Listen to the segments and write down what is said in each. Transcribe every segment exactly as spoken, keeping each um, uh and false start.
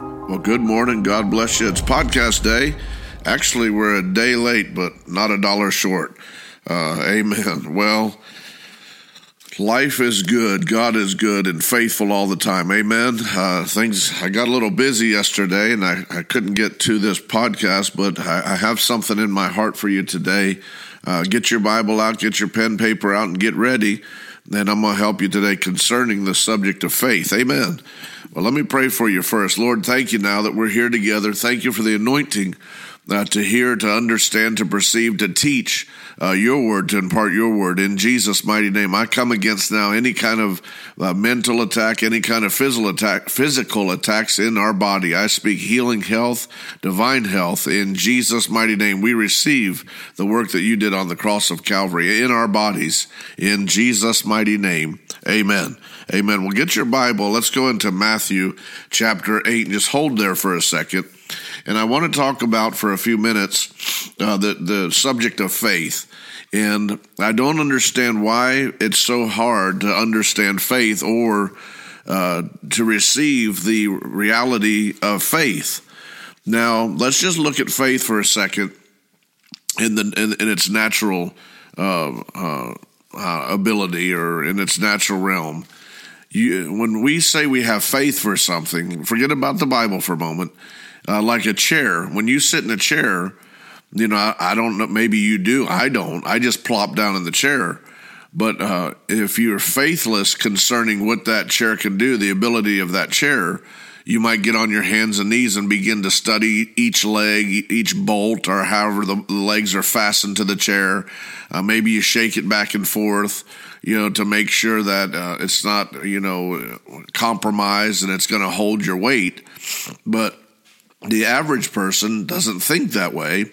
Well, good morning. God bless you. It's podcast day. Actually, we're a day late, but not a dollar short. Uh, amen. Well, life is good. God is good and faithful all the time. Amen. Uh, things. I got a little busy yesterday, and I, I couldn't get to this podcast, but I, I have something in my heart for you today. Uh, get your Bible out, get your pen, paper out, and get ready. And I'm going to help you today concerning the subject of faith. Amen. Well, let me pray for you first. Lord, thank you now that we're here together. Thank you for the anointing uh, to hear, to understand, to perceive, to teach uh, your word, to impart your word. In Jesus' mighty name, I come against now any kind of uh, mental attack, any kind of physical attack, physical attacks in our body. I speak healing, health, divine health. In Jesus' mighty name, we receive the work that you did on the cross of Calvary in our bodies. In Jesus' mighty name. Mighty name. Amen. Amen. Well, get your Bible. Let's go into Matthew chapter eight and just hold there for a second. And I want to talk about for a few minutes uh, the, the subject of faith. And I don't understand why it's so hard to understand faith or uh, to receive the reality of faith. Now, let's just look at faith for a second in, the, in, in its natural uh, uh Uh, ability or in its natural realm. You, when we say we have faith for something, forget about the Bible for a moment, uh, like a chair. When you sit in a chair, you know, I, I don't know, maybe you do, I don't, I just plop down in the chair. But uh, if you're faithless concerning what that chair can do, the ability of that chair, you might get on your hands and knees and begin to study each leg, each bolt, or however the legs are fastened to the chair. Uh, maybe you shake it back and forth, you know, to make sure that uh, it's not, you know, compromised and it's going to hold your weight. But the average person doesn't think that way.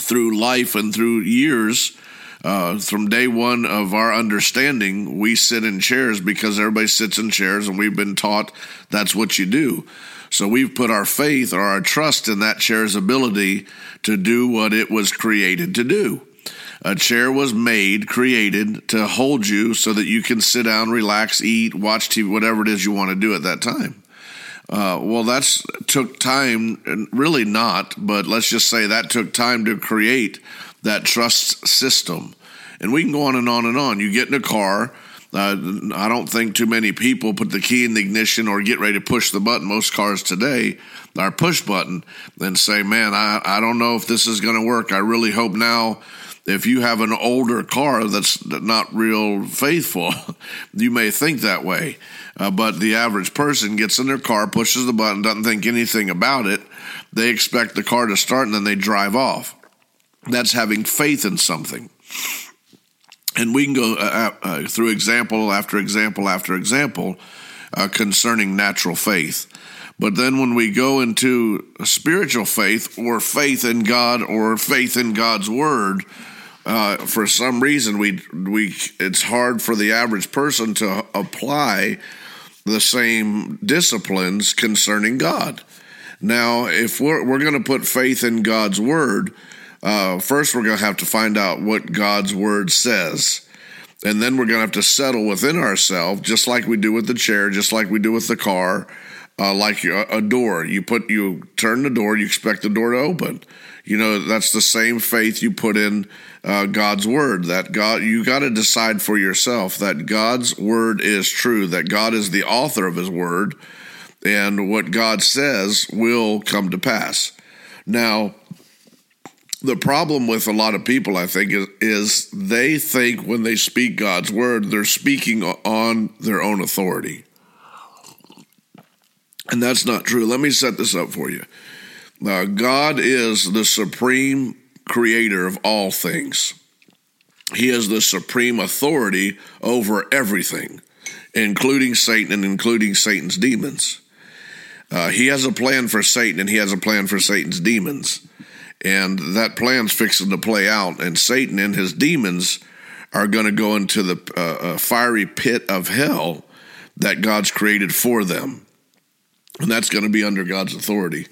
Through life and through years, Uh, from day one of our understanding, we sit in chairs because everybody sits in chairs and we've been taught that's what you do. So we've put our faith or our trust in that chair's ability to do what it was created to do. A chair was made, created to hold you so that you can sit down, relax, eat, watch T V, whatever it is you want to do at that time. Uh, well, that's took time, and really not, but let's just say that took time to create that trust system. And we can go on and on and on. You get in a car. Uh, I don't think too many people put the key in the ignition or get ready to push the button. Most cars today are push button and say, man, I, I don't know if this is going to work. I really hope now. If you have an older car that's not real faithful, you may think that way. Uh, but the average person gets in their car, pushes the button, doesn't think anything about it. They expect the car to start and then they drive off. That's having faith in something. And we can go uh, uh, through example after example after example uh, concerning natural faith. But then when we go into spiritual faith or faith in God or faith in God's word, uh, for some reason we we it's hard for the average person to apply the same disciplines concerning God. Now, if we're, we're going to put faith in God's word, Uh, first, we're going to have to find out what God's word says, and then we're going to have to settle within ourselves, just like we do with the chair, just like we do with the car, uh, like a door. You put, you turn the door, you expect the door to open. You know, that's the same faith you put in uh, God's word. That God, you got to decide for yourself that God's word is true, that God is the author of His word, and what God says will come to pass. Now, the problem with a lot of people, I think, is, is they think when they speak God's word, they're speaking on their own authority. And that's not true. Let me set this up for you. Uh, God is the supreme creator of all things. He is the supreme authority over everything, including Satan and including Satan's demons. Uh, he has a plan for Satan, and he has a plan for Satan's demons. And that plan's fixing to play out, and Satan and his demons are going to go into the uh, fiery pit of hell that God's created for them. And that's going to be under God's authority.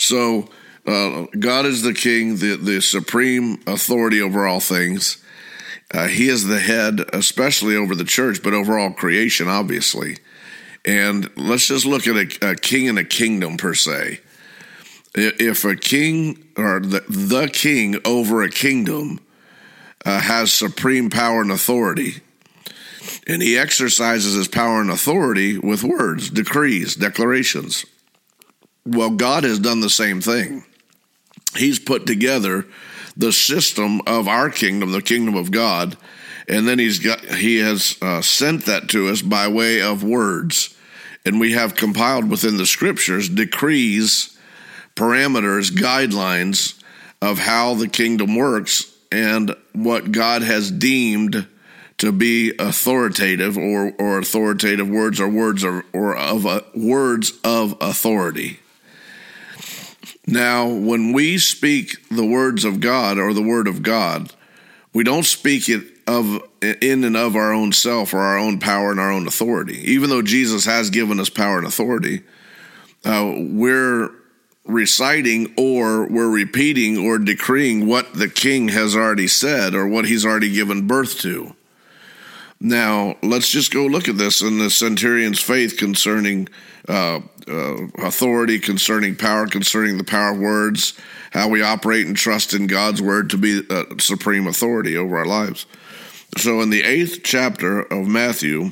So uh, God is the king, the, the supreme authority over all things. Uh, he is the head, especially over the church, but over all creation, obviously. And let's just look at a, a king and a kingdom per se. If a king or the, the king over a kingdom uh, has supreme power and authority, and he exercises his power and authority with words, decrees, declarations. Well, God has done the same thing. He's put together the system of our kingdom, the kingdom of God, and then he's got, he has uh, sent that to us by way of words. And we have compiled within the scriptures decrees, parameters, guidelines of how the kingdom works and what God has deemed to be authoritative or, or authoritative words or words or, or of a, words of authority. Now, when we speak the words of God or the word of God, we don't speak it of in and of our own self or our own power and our own authority. Even though Jesus has given us power and authority, uh, we're reciting or we're repeating or decreeing what the king has already said or what he's already given birth to. Now, let's just go look at this in the centurion's faith concerning uh, uh, authority, concerning power, concerning the power of words, how we operate and trust in God's word to be uh, supreme authority over our lives. So in the eighth chapter of Matthew,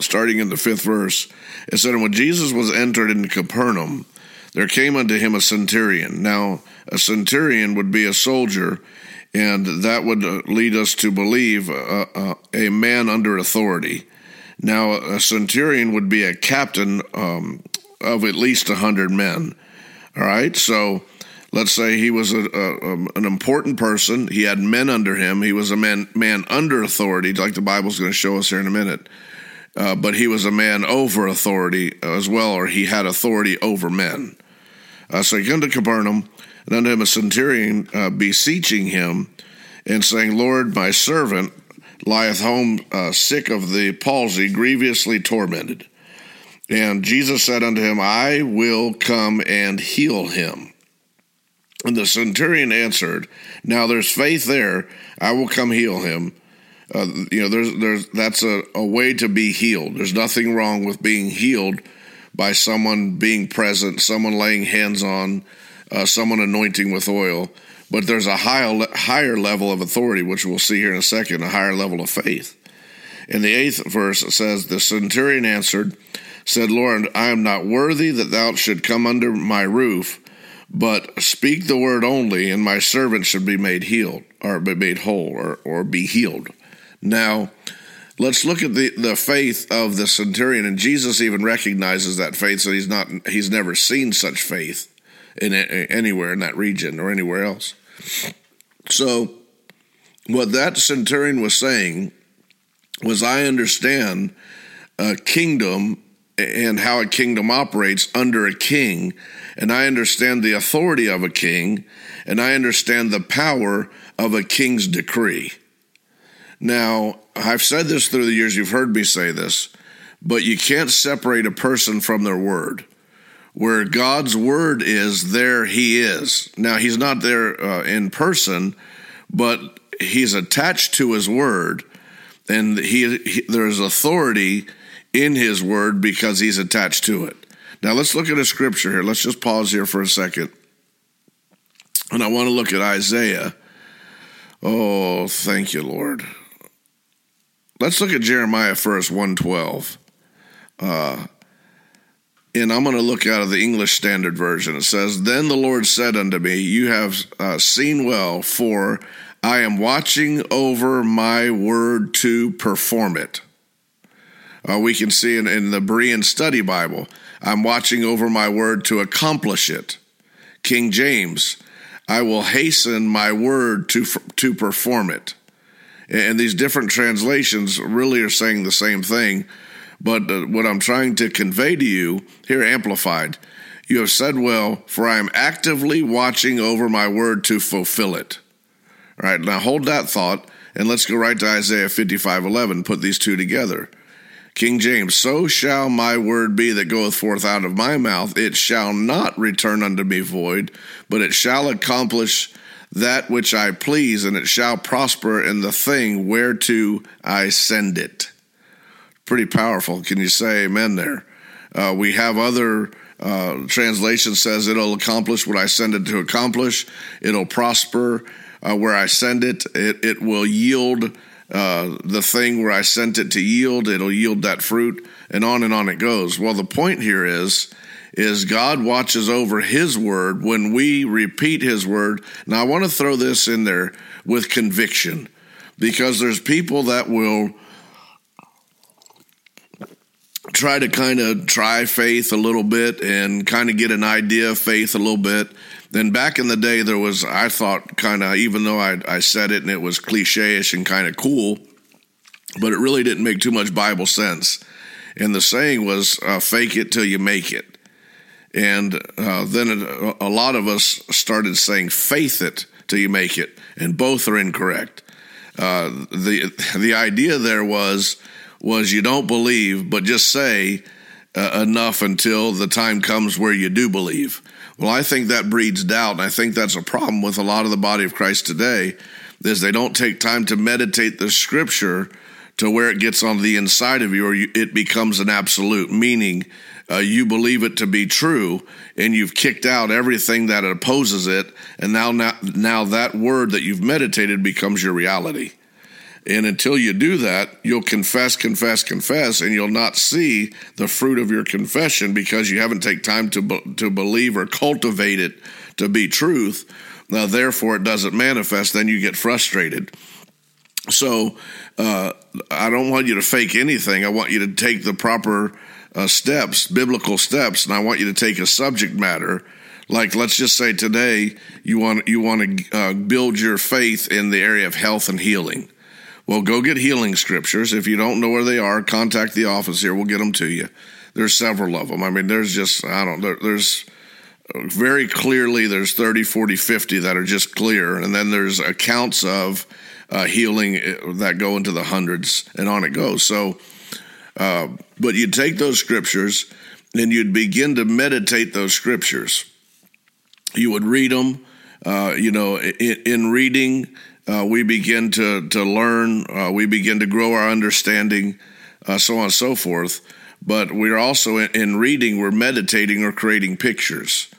starting in the fifth verse, it said, when Jesus was entered into Capernaum, there came unto him a centurion. Now, a centurion would be a soldier, and that would lead us to believe a, a, a man under authority. Now, a centurion would be a captain um, of at least one hundred men. All right, so let's say he was a, a, an important person. He had men under him. He was a man, man under authority, like the Bible's going to show us here in a minute. Uh, but he was a man over authority as well, or he had authority over men. Uh, so he came to Capernaum. And unto him a centurion uh, beseeching him and saying, Lord, my servant lieth home uh, sick of the palsy, grievously tormented. And Jesus said unto him, I will come and heal him. And the centurion answered, now there's faith there, I will come heal him. Uh, you know, there's there's that's a, a way to be healed. There's nothing wrong with being healed by someone being present, someone laying hands on, Uh, someone anointing with oil, but there's a high, higher level of authority, which we'll see here in a second, a higher level of faith. In the eighth verse, it says, the centurion answered, said, Lord, I am not worthy that thou should come under my roof, but speak the word only, and my servant should be made healed, or be made whole, or, or be healed. Now, let's look at the, the faith of the centurion, and Jesus even recognizes that faith, so he's not he's never seen such faith in anywhere in that region or anywhere else. So what that centurion was saying was, I understand a kingdom and how a kingdom operates under a king, and I understand the authority of a king, and I understand the power of a king's decree. Now, I've said this through the years, you've heard me say this, but you can't separate a person from their word. Where God's word is, there he is. Now, he's not there uh, in person, but he's attached to his word, and he, he there's authority in his word because he's attached to it. Now, let's look at a scripture here. Let's just pause here for a second. And I want to look at Isaiah. Oh, thank you, Lord. Let's look at Jeremiah first, one twelve. Uh And I'm going to look out of the English Standard Version. It says, then the Lord said unto me, you have uh, seen well, for I am watching over my word to perform it. Uh, we can see in, in the Berean Study Bible, I'm watching over my word to accomplish it. King James, I will hasten my word to to perform it. And these different translations really are saying the same thing. But what I'm trying to convey to you, here amplified, you have said well, for I am actively watching over my word to fulfill it. All right, now hold that thought, and let's go right to Isaiah fifty-five eleven, put these two together. King James, so shall my word be that goeth forth out of my mouth, it shall not return unto me void, but it shall accomplish that which I please, and it shall prosper in the thing whereto I send it. pretty powerful. Can you say amen there? Uh, we have other uh, translation says it'll accomplish what I send it to accomplish. It'll prosper uh, where I send it. It it will yield uh, the thing where I sent it to yield. It'll yield that fruit, and on and on it goes. Well, the point here is, is God watches over his word when we repeat his word. Now, I want to throw this in there with conviction, because there's people that will try to kind of try faith a little bit and kind of get an idea of faith a little bit. Then back in the day, there was, I thought kind of, even though I, I said it and it was cliche-ish and kind of cool, but it really didn't make too much Bible sense. And the saying was, uh, fake it till you make it. And uh, then a lot of us started saying, faith it till you make it. And both are incorrect. Uh, the the idea there was, was you don't believe, but just say uh, enough until the time comes where you do believe. Well, I think that breeds doubt, and I think that's a problem with a lot of the body of Christ today, is they don't take time to meditate the Scripture to where it gets on the inside of you, or you, it becomes an absolute, meaning uh, you believe it to be true, and you've kicked out everything that opposes it, and now, now now that word that you've meditated becomes your reality. And until you do that, you'll confess, confess, confess, and you'll not see the fruit of your confession because you haven't taken time to be, to believe or cultivate it to be truth. Now, therefore, it doesn't manifest. Then you get frustrated. So uh, I don't want you to fake anything. I want you to take the proper uh, steps, biblical steps, and I want you to take a subject matter. Like, let's just say today you want you want to uh, build your faith in the area of health and healing. Well, go get healing scriptures. If you don't know where they are, contact the office here. We'll get them to you. There's several of them. I mean, there's just, I don't know, there, there's very clearly there's thirty, forty, fifty that are just clear. And then there's accounts of Uh, healing that go into the hundreds, and on it goes. So, uh, but you take those scriptures and you'd begin to meditate those scriptures. You would read them. Uh, you know, in, in reading, uh, we begin to to learn. Uh, we begin to grow our understanding, uh, so on and so forth. But we're also in, in reading, we're meditating or creating pictures.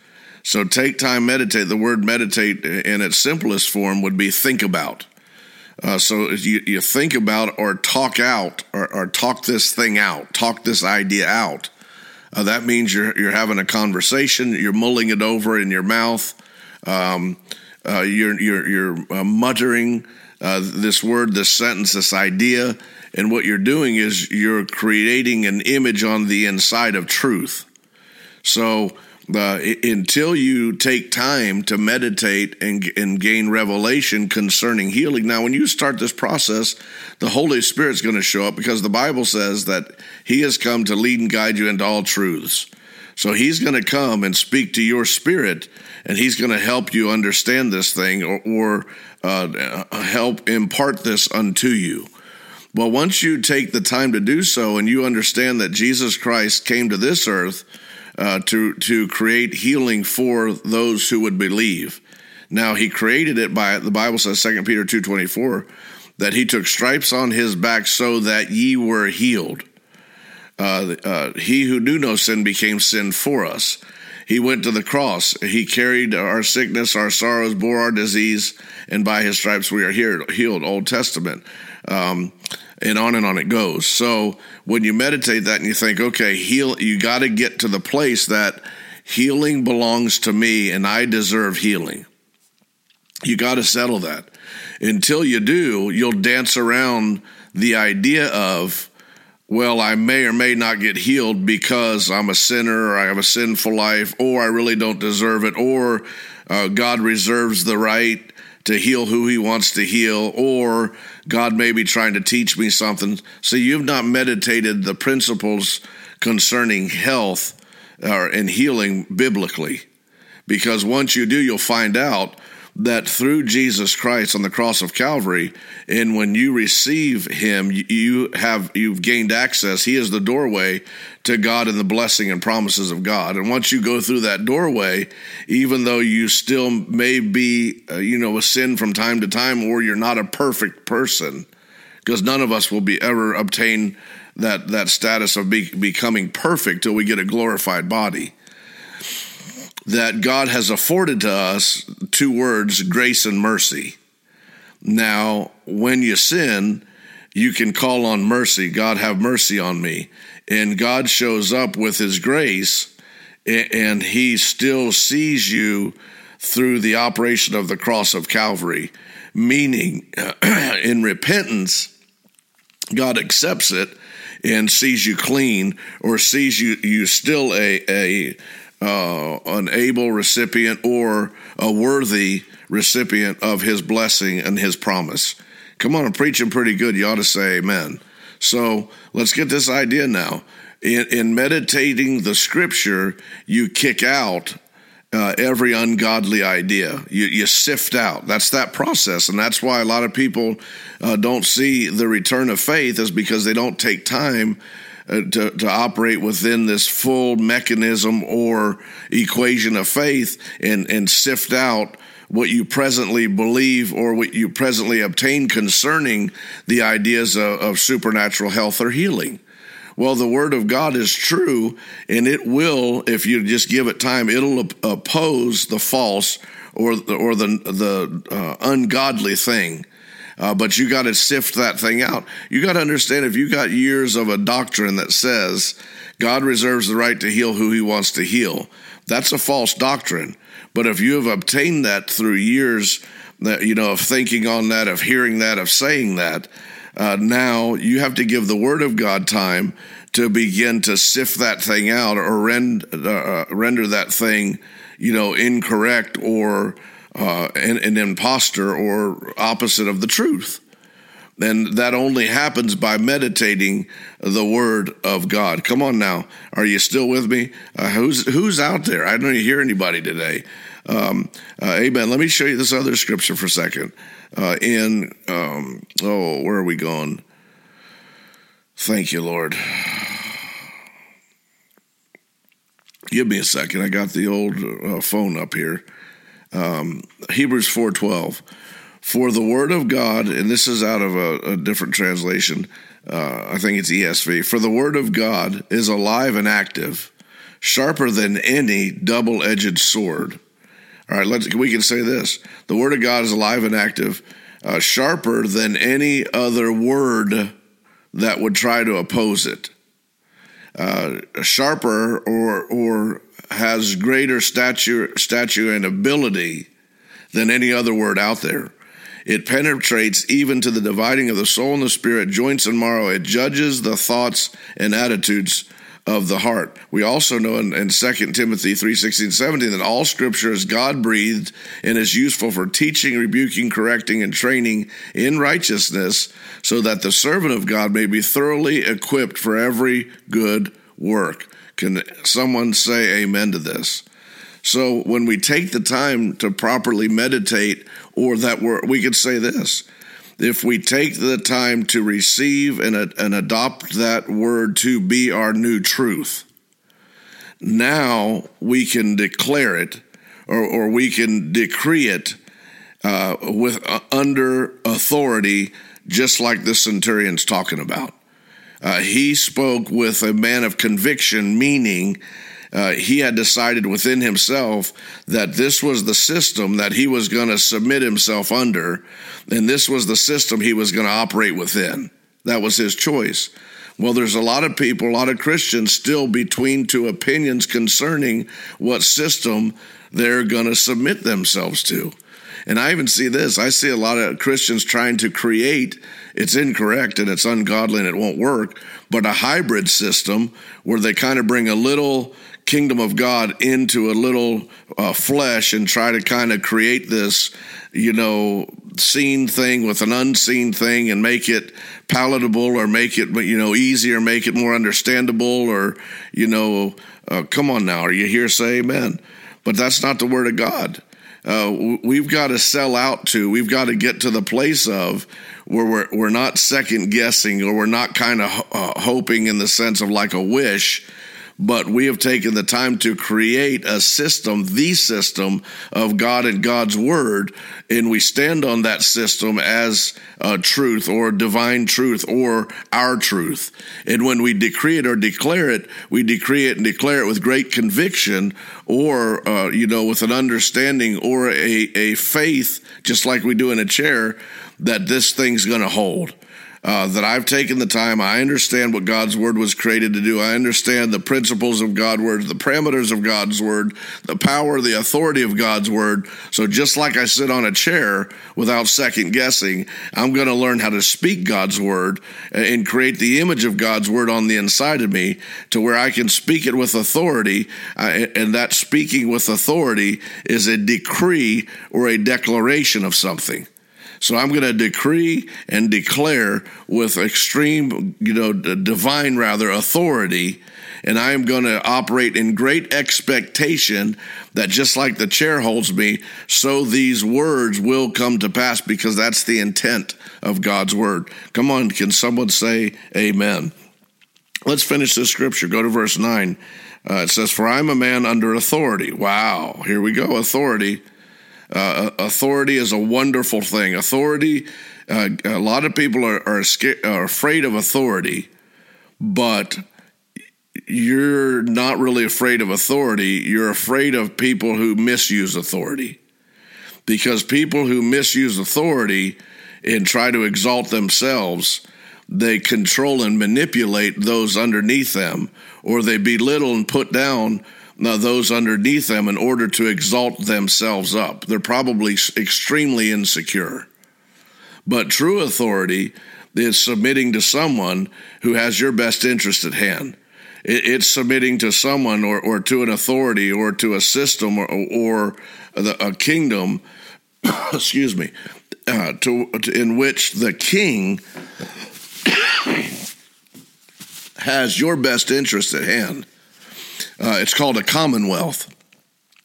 So take time, meditate. The word meditate in its simplest form would be think about. Uh, so if you, you think about or talk out or, or talk this thing out, talk this idea out. Uh, that means you're you're having a conversation, you're mulling it over in your mouth, um, uh, you're you're you're uh, muttering uh, this word, this sentence, this idea, and what you're doing is you're creating an image on the inside of truth. So Uh, until you take time to meditate and, and gain revelation concerning healing. Now, when you start this process, the Holy Spirit's going to show up because the Bible says that he has come to lead and guide you into all truths. So he's going to come and speak to your spirit, and he's going to help you understand this thing or, or uh, help impart this unto you. Well, once you take the time to do so and you understand that Jesus Christ came to this earth, Uh, to to create healing for those who would believe. Now, he created it by, the Bible says, Second Peter two twenty-four, that he took stripes on his back so that ye were healed. Uh, uh, he who knew no sin became sin for us. He went to the cross. He carried our sickness, our sorrows, bore our disease, and by his stripes we are healed, Old Testament. Um And on and on it goes. So when you meditate that and you think, okay, heal, you got to get to the place that healing belongs to me and I deserve healing. You got to settle that. Until you do, you'll dance around the idea of, well, I may or may not get healed because I'm a sinner or I have a sinful life or I really don't deserve it or uh, God reserves the right to heal who he wants to heal, or God may be trying to teach me something. So you've not meditated the principles concerning health uh, and healing biblically, because once you do, you'll find out that through Jesus Christ on the cross of Calvary, and when you receive him, you have, you've gained access. He is the doorway to God and the blessing and promises of God. And once you go through that doorway, even though you still may be, uh, you know, a sin from time to time, or you're not a perfect person, because none of us will be ever obtain that that status of be, becoming perfect till we get a glorified body. That God has afforded to us two words, grace and mercy. Now, when you sin, you can call on mercy. God, have mercy on me. And God shows up with his grace, and he still sees you through the operation of the cross of Calvary, meaning in repentance, God accepts it and sees you clean, or sees you you still a a uh, an able recipient or a worthy recipient of his blessing and his promise. Come on, I'm preaching pretty good. You ought to say amen. So let's get this idea now. In, in meditating the scripture, you kick out Uh, every ungodly idea. You, you sift out. That's that process. And that's why a lot of people uh, don't see the return of faith, is because they don't take time uh, to, to operate within this full mechanism or equation of faith and, and sift out what you presently believe or what you presently obtain concerning the ideas of, of supernatural health or healing. Well, the word of God is true, and it will, if you just give it time, it'll oppose the false or the, or the, the uh, ungodly thing. Uh, but you got to sift that thing out. You got to understand, if you got years of a doctrine that says God reserves the right to heal who he wants to heal, that's a false doctrine. But if you have obtained that through years that, you know, of thinking on that, of hearing that, of saying that, Uh, now you have to give the Word of God time to begin to sift that thing out or rend, uh, render that thing, you know, incorrect or uh, an, an imposter or opposite of the truth. And that only happens by meditating the Word of God. Come on now. Are you still with me? Uh, who's who's out there? I don't hear anybody today. Um, uh, amen. Let me show you this other scripture for a second. Uh, in, um, oh, where are we going? Thank you, Lord. Give me a second. I got the old uh, phone up here. Um, Hebrews four twelve. For the word of God, and this is out of a, a different translation. Uh, I think it's E S V. For the word of God is alive and active, sharper than any double-edged sword. All right, let's, we can say this. The word of God is alive and active, uh, sharper than any other word that would try to oppose it. Uh, sharper or or has greater stature, stature and ability than any other word out there. It penetrates even to the dividing of the soul and the spirit, joints and marrow. It judges the thoughts and attitudes of the heart. We also know in, in Second Timothy three sixteen, seventeen, that all scripture is God-breathed and is useful for teaching, rebuking, correcting, and training in righteousness, so that the servant of God may be thoroughly equipped for every good work. Can someone say amen to this? So when we take the time to properly meditate, or that we're, we could say this, if we take the time to receive and, and adopt that word to be our new truth, now we can declare it, or, or we can decree it uh, with uh, under authority, just like the centurion's talking about. Uh, he spoke with a man of conviction, meaning Uh, he had decided within himself that this was the system that he was going to submit himself under, and this was the system he was going to operate within. That was his choice. Well, there's a lot of people, a lot of Christians still between two opinions concerning what system they're going to submit themselves to. And I even see this. I see a lot of Christians trying to create, it's incorrect and it's ungodly and it won't work, but a hybrid system where they kind of bring a little kingdom of God into a little uh, flesh and try to kind of create this, you know, seen thing with an unseen thing and make it palatable or make it, you know, easier, make it more understandable or, you know, uh, come on now, are you here? Say amen. But that's not the word of God. Uh, we've got to sell out to, we've got to get to the place of where we're, we're not second guessing, or we're not kind of uh, hoping in the sense of like a wish, but we have taken the time to create a system, the system of God and God's word, and we stand on that system as uh, truth or divine truth or our truth. And when we decree it or declare it, we decree it and declare it with great conviction or, uh, you know, with an understanding or a, a faith, just like we do in a chair, that this thing's going to hold. Uh, that I've taken the time, I understand what God's word was created to do. I understand the principles of God's word, the parameters of God's word, the power, the authority of God's word. So just like I sit on a chair without second guessing, I'm going to learn how to speak God's word and create the image of God's word on the inside of me to where I can speak it with authority. Uh, and that speaking with authority is a decree or a declaration of something. So I'm going to decree and declare with extreme, you know, divine rather authority, and I am going to operate in great expectation that just like the chair holds me, so these words will come to pass because that's the intent of God's word. Come on, can someone say amen? Let's finish this scripture. Go to verse nine. Uh, it says, "For I'm a man under authority." Wow, here we go, authority. Uh, authority is a wonderful thing. Authority, uh, a lot of people are are, scared, are afraid of authority, but you're not really afraid of authority. You're afraid of people who misuse authority, because people who misuse authority and try to exalt themselves, they control and manipulate those underneath them, or they belittle and put down Now, those underneath them in order to exalt themselves up. They're probably extremely insecure. But true authority is submitting to someone who has your best interest at hand. It's submitting to someone or, or to an authority or to a system or, or a kingdom, excuse me, uh, to, in which the king has your best interest at hand. Uh, it's called a commonwealth.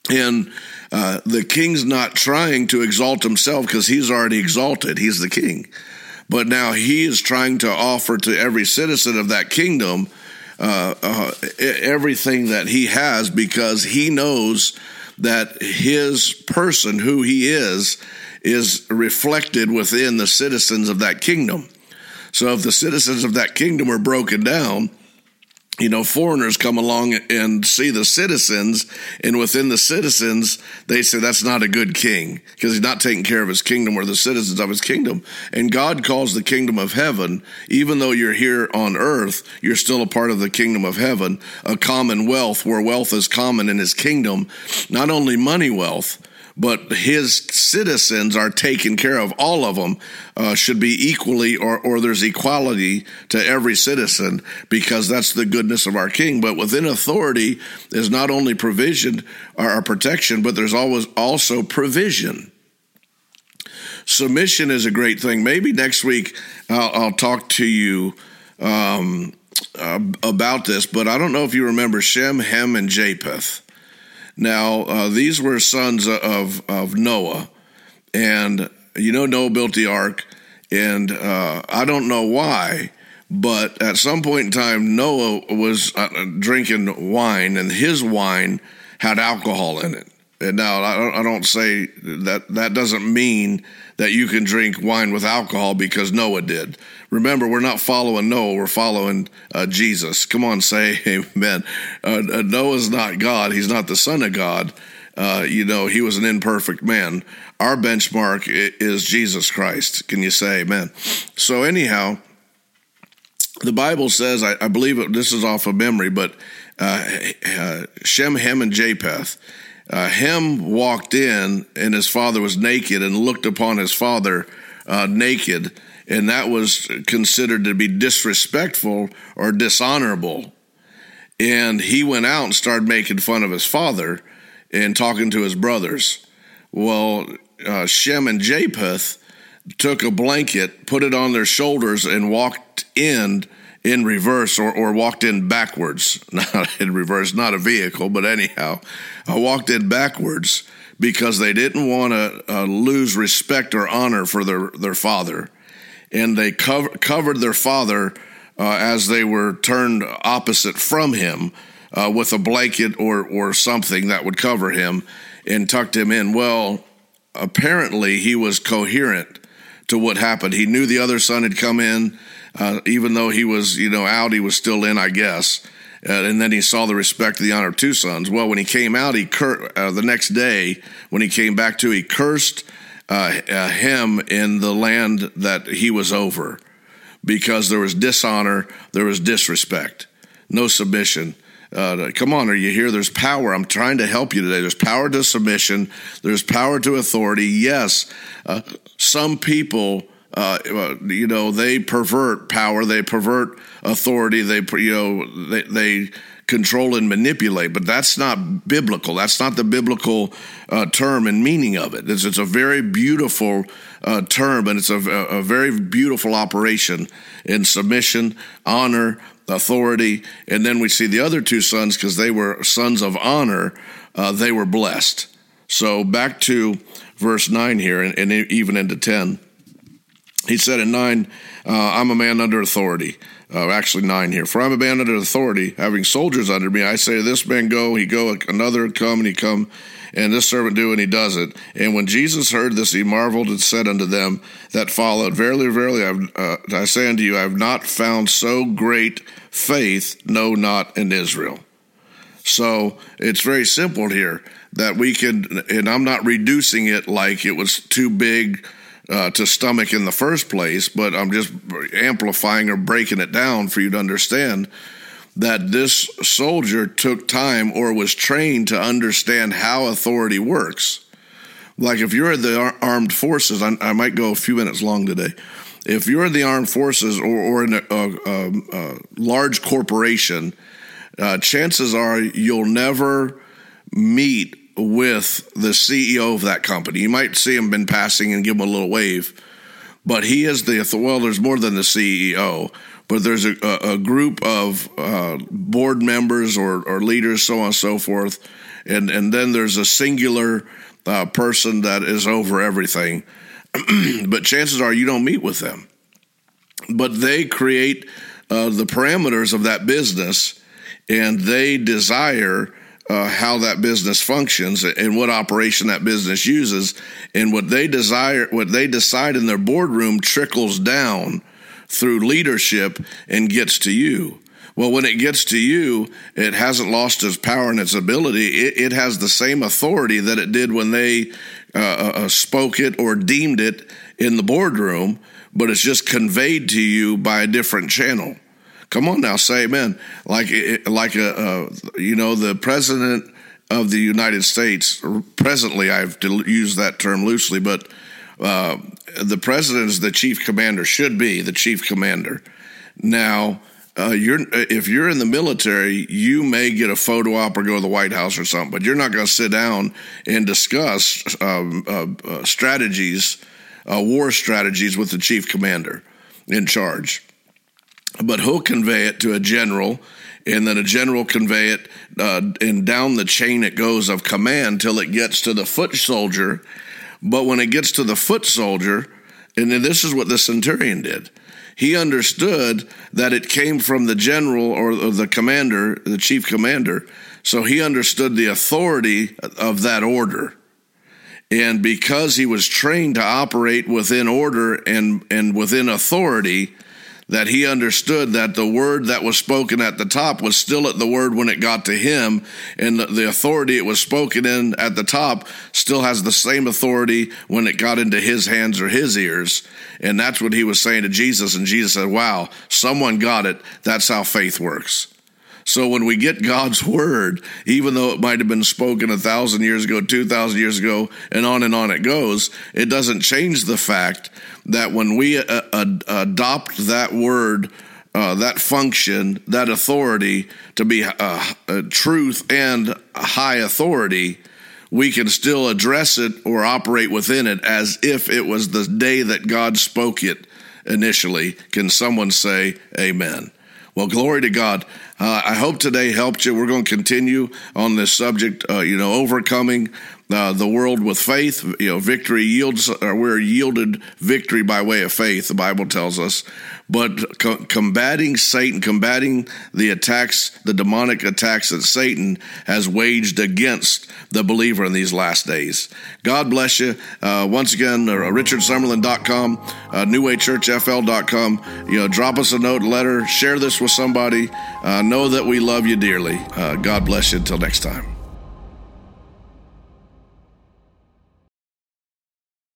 And uh, the king's not trying to exalt himself because he's already exalted. He's the king. But now he is trying to offer to every citizen of that kingdom uh, uh, everything that he has, because he knows that his person, who he is, is reflected within the citizens of that kingdom. So if the citizens of that kingdom are broken down, you know, foreigners come along and see the citizens, and within the citizens, they say that's not a good king because he's not taking care of his kingdom or the citizens of his kingdom. And God calls the kingdom of heaven, even though you're here on earth, you're still a part of the kingdom of heaven, a commonwealth where wealth is common in his kingdom, not only money wealth, but his citizens are taken care of. All of them uh, should be equally, or, or there's equality to every citizen, because that's the goodness of our king. But within authority is not only provision or protection, but there's always also provision. Submission is a great thing. Maybe next week I'll, I'll talk to you um, uh, about this, but I don't know if you remember Shem, Ham, and Japheth. Now, uh, these were sons of, of Noah, and you know Noah built the ark, and uh, I don't know why, but at some point in time, Noah was uh, drinking wine, and his wine had alcohol in it. And now, I don't, I don't say that that doesn't mean that you can drink wine with alcohol because Noah did. Remember, we're not following Noah, we're following uh, Jesus. Come on, say amen. Uh, Noah's not God, he's not the son of God. Uh, you know, he was an imperfect man. Our benchmark is Jesus Christ. Can you say amen? So anyhow, the Bible says, I, I believe it, this is off of memory, but uh, uh, Shem, Ham, and Japheth, uh, Ham walked in and his father was naked and looked upon his father uh, naked, and that was considered to be disrespectful or dishonorable. And he went out and started making fun of his father and talking to his brothers. Well, uh, Shem and Japheth took a blanket, put it on their shoulders, and walked in in reverse or, or walked in backwards. Not in reverse, not a vehicle, but anyhow, I walked in backwards because they didn't want to uh, lose respect or honor for their, their father. And they cover, covered their father uh, as they were turned opposite from him uh, with a blanket or or something that would cover him and tucked him in. Well, apparently he was coherent to what happened. He knew the other son had come in, uh, even though he was, you know, out, he was still in, I guess. Uh, and then he saw the respect of the honor of two sons. Well, when he came out, he cur- uh, the next day, when he came back to, he cursed uh, uh, him in the land that he was over, because there was dishonor, there was disrespect, no submission. Uh, come on, are you here? There's power. I'm trying to help you today. There's power to submission. There's power to authority. Yes, uh, some people, uh, you know, they pervert power. They pervert authority. They, you know, they, they control and manipulate. But that's not biblical. That's not the biblical uh, term and meaning of it. It's, it's a very beautiful uh, term, and it's a, a very beautiful operation in submission, honor, authority, and then we see the other two sons, because they were sons of honor, uh, they were blessed. So back to verse nine here, and, and even into ten. He said in nine, uh, I'm a man under authority. Uh, actually nine here. For I'm a man under authority, having soldiers under me. I say to this man, go, he go, another come, and he come, and this servant do, and he does it. And when Jesus heard this, he marveled and said unto them that followed, Verily, verily, I've, uh, I say unto you, I have not found so great faith, no, not in Israel. So it's very simple here that we can, and I'm not reducing it like it was too big Uh, to stomach in the first place, but I'm just amplifying or breaking it down for you to understand that this soldier took time or was trained to understand how authority works. Like if you're in the armed forces, I, I might go a few minutes long today. If you're in the armed forces or, or in a, a, a large corporation, uh, chances are you'll never meet with the C E O of that company. You might see him been passing and give him a little wave, but he is the, well, there's more than the C E O, but there's a, a group of uh, board members or, or leaders, so on and so forth. And, and then there's a singular uh, person that is over everything, but chances are you don't meet with them, but they create uh, the parameters of that business, and they desire Uh, how that business functions and what operation that business uses, and what they desire, what they decide in their boardroom trickles down through leadership and gets to you. Well, when it gets to you, it hasn't lost its power and its ability. It, it has the same authority that it did when they uh, uh, spoke it or deemed it in the boardroom, but it's just conveyed to you by a different channel. Come on now, say amen. Like, like a, a you know, the president of the United States, presently, I've used that term loosely, but uh, the president is the chief commander, should be the chief commander. Now, uh, you're if you're in the military, you may get a photo op or go to the White House or something, but you're not going to sit down and discuss um, uh, uh, strategies, uh, war strategies with the chief commander in charge. But he'll convey it to a general, and then a general convey it, uh, and down the chain it goes of command till it gets to the foot soldier. But when it gets to the foot soldier, and then this is what the centurion did. He understood that it came from the general or the commander, the chief commander. So he understood the authority of that order. And because he was trained to operate within order and, and within authority, that he understood that the word that was spoken at the top was still at the word when it got to him, and the, the authority it was spoken in at the top still has the same authority when it got into his hands or his ears. And that's what he was saying to Jesus, and Jesus said, wow, someone got it. That's how faith works. So when we get God's word, even though it might have been spoken a thousand years ago, two thousand years ago, and on and on it goes, it doesn't change the fact that when we a- a- adopt that word, uh, that function, that authority to be uh, a truth and high authority, we can still address it or operate within it as if it was the day that God spoke it initially. Can someone say amen? Well, glory to God. Uh, I hope today helped you. We're going to continue on this subject, uh, you know, overcoming uh, the world with faith. You know, victory yields, or we're yielded victory by way of faith, the Bible tells us. But co- combating Satan, combating the attacks, the demonic attacks that Satan has waged against the believer in these last days. God bless you. Uh, once again, uh, Richard Summerlin dot com, uh, New Way Church F L dot com. You know, drop us a note, letter, share this with somebody. Uh, know that we love you dearly. Uh, God bless you until next time.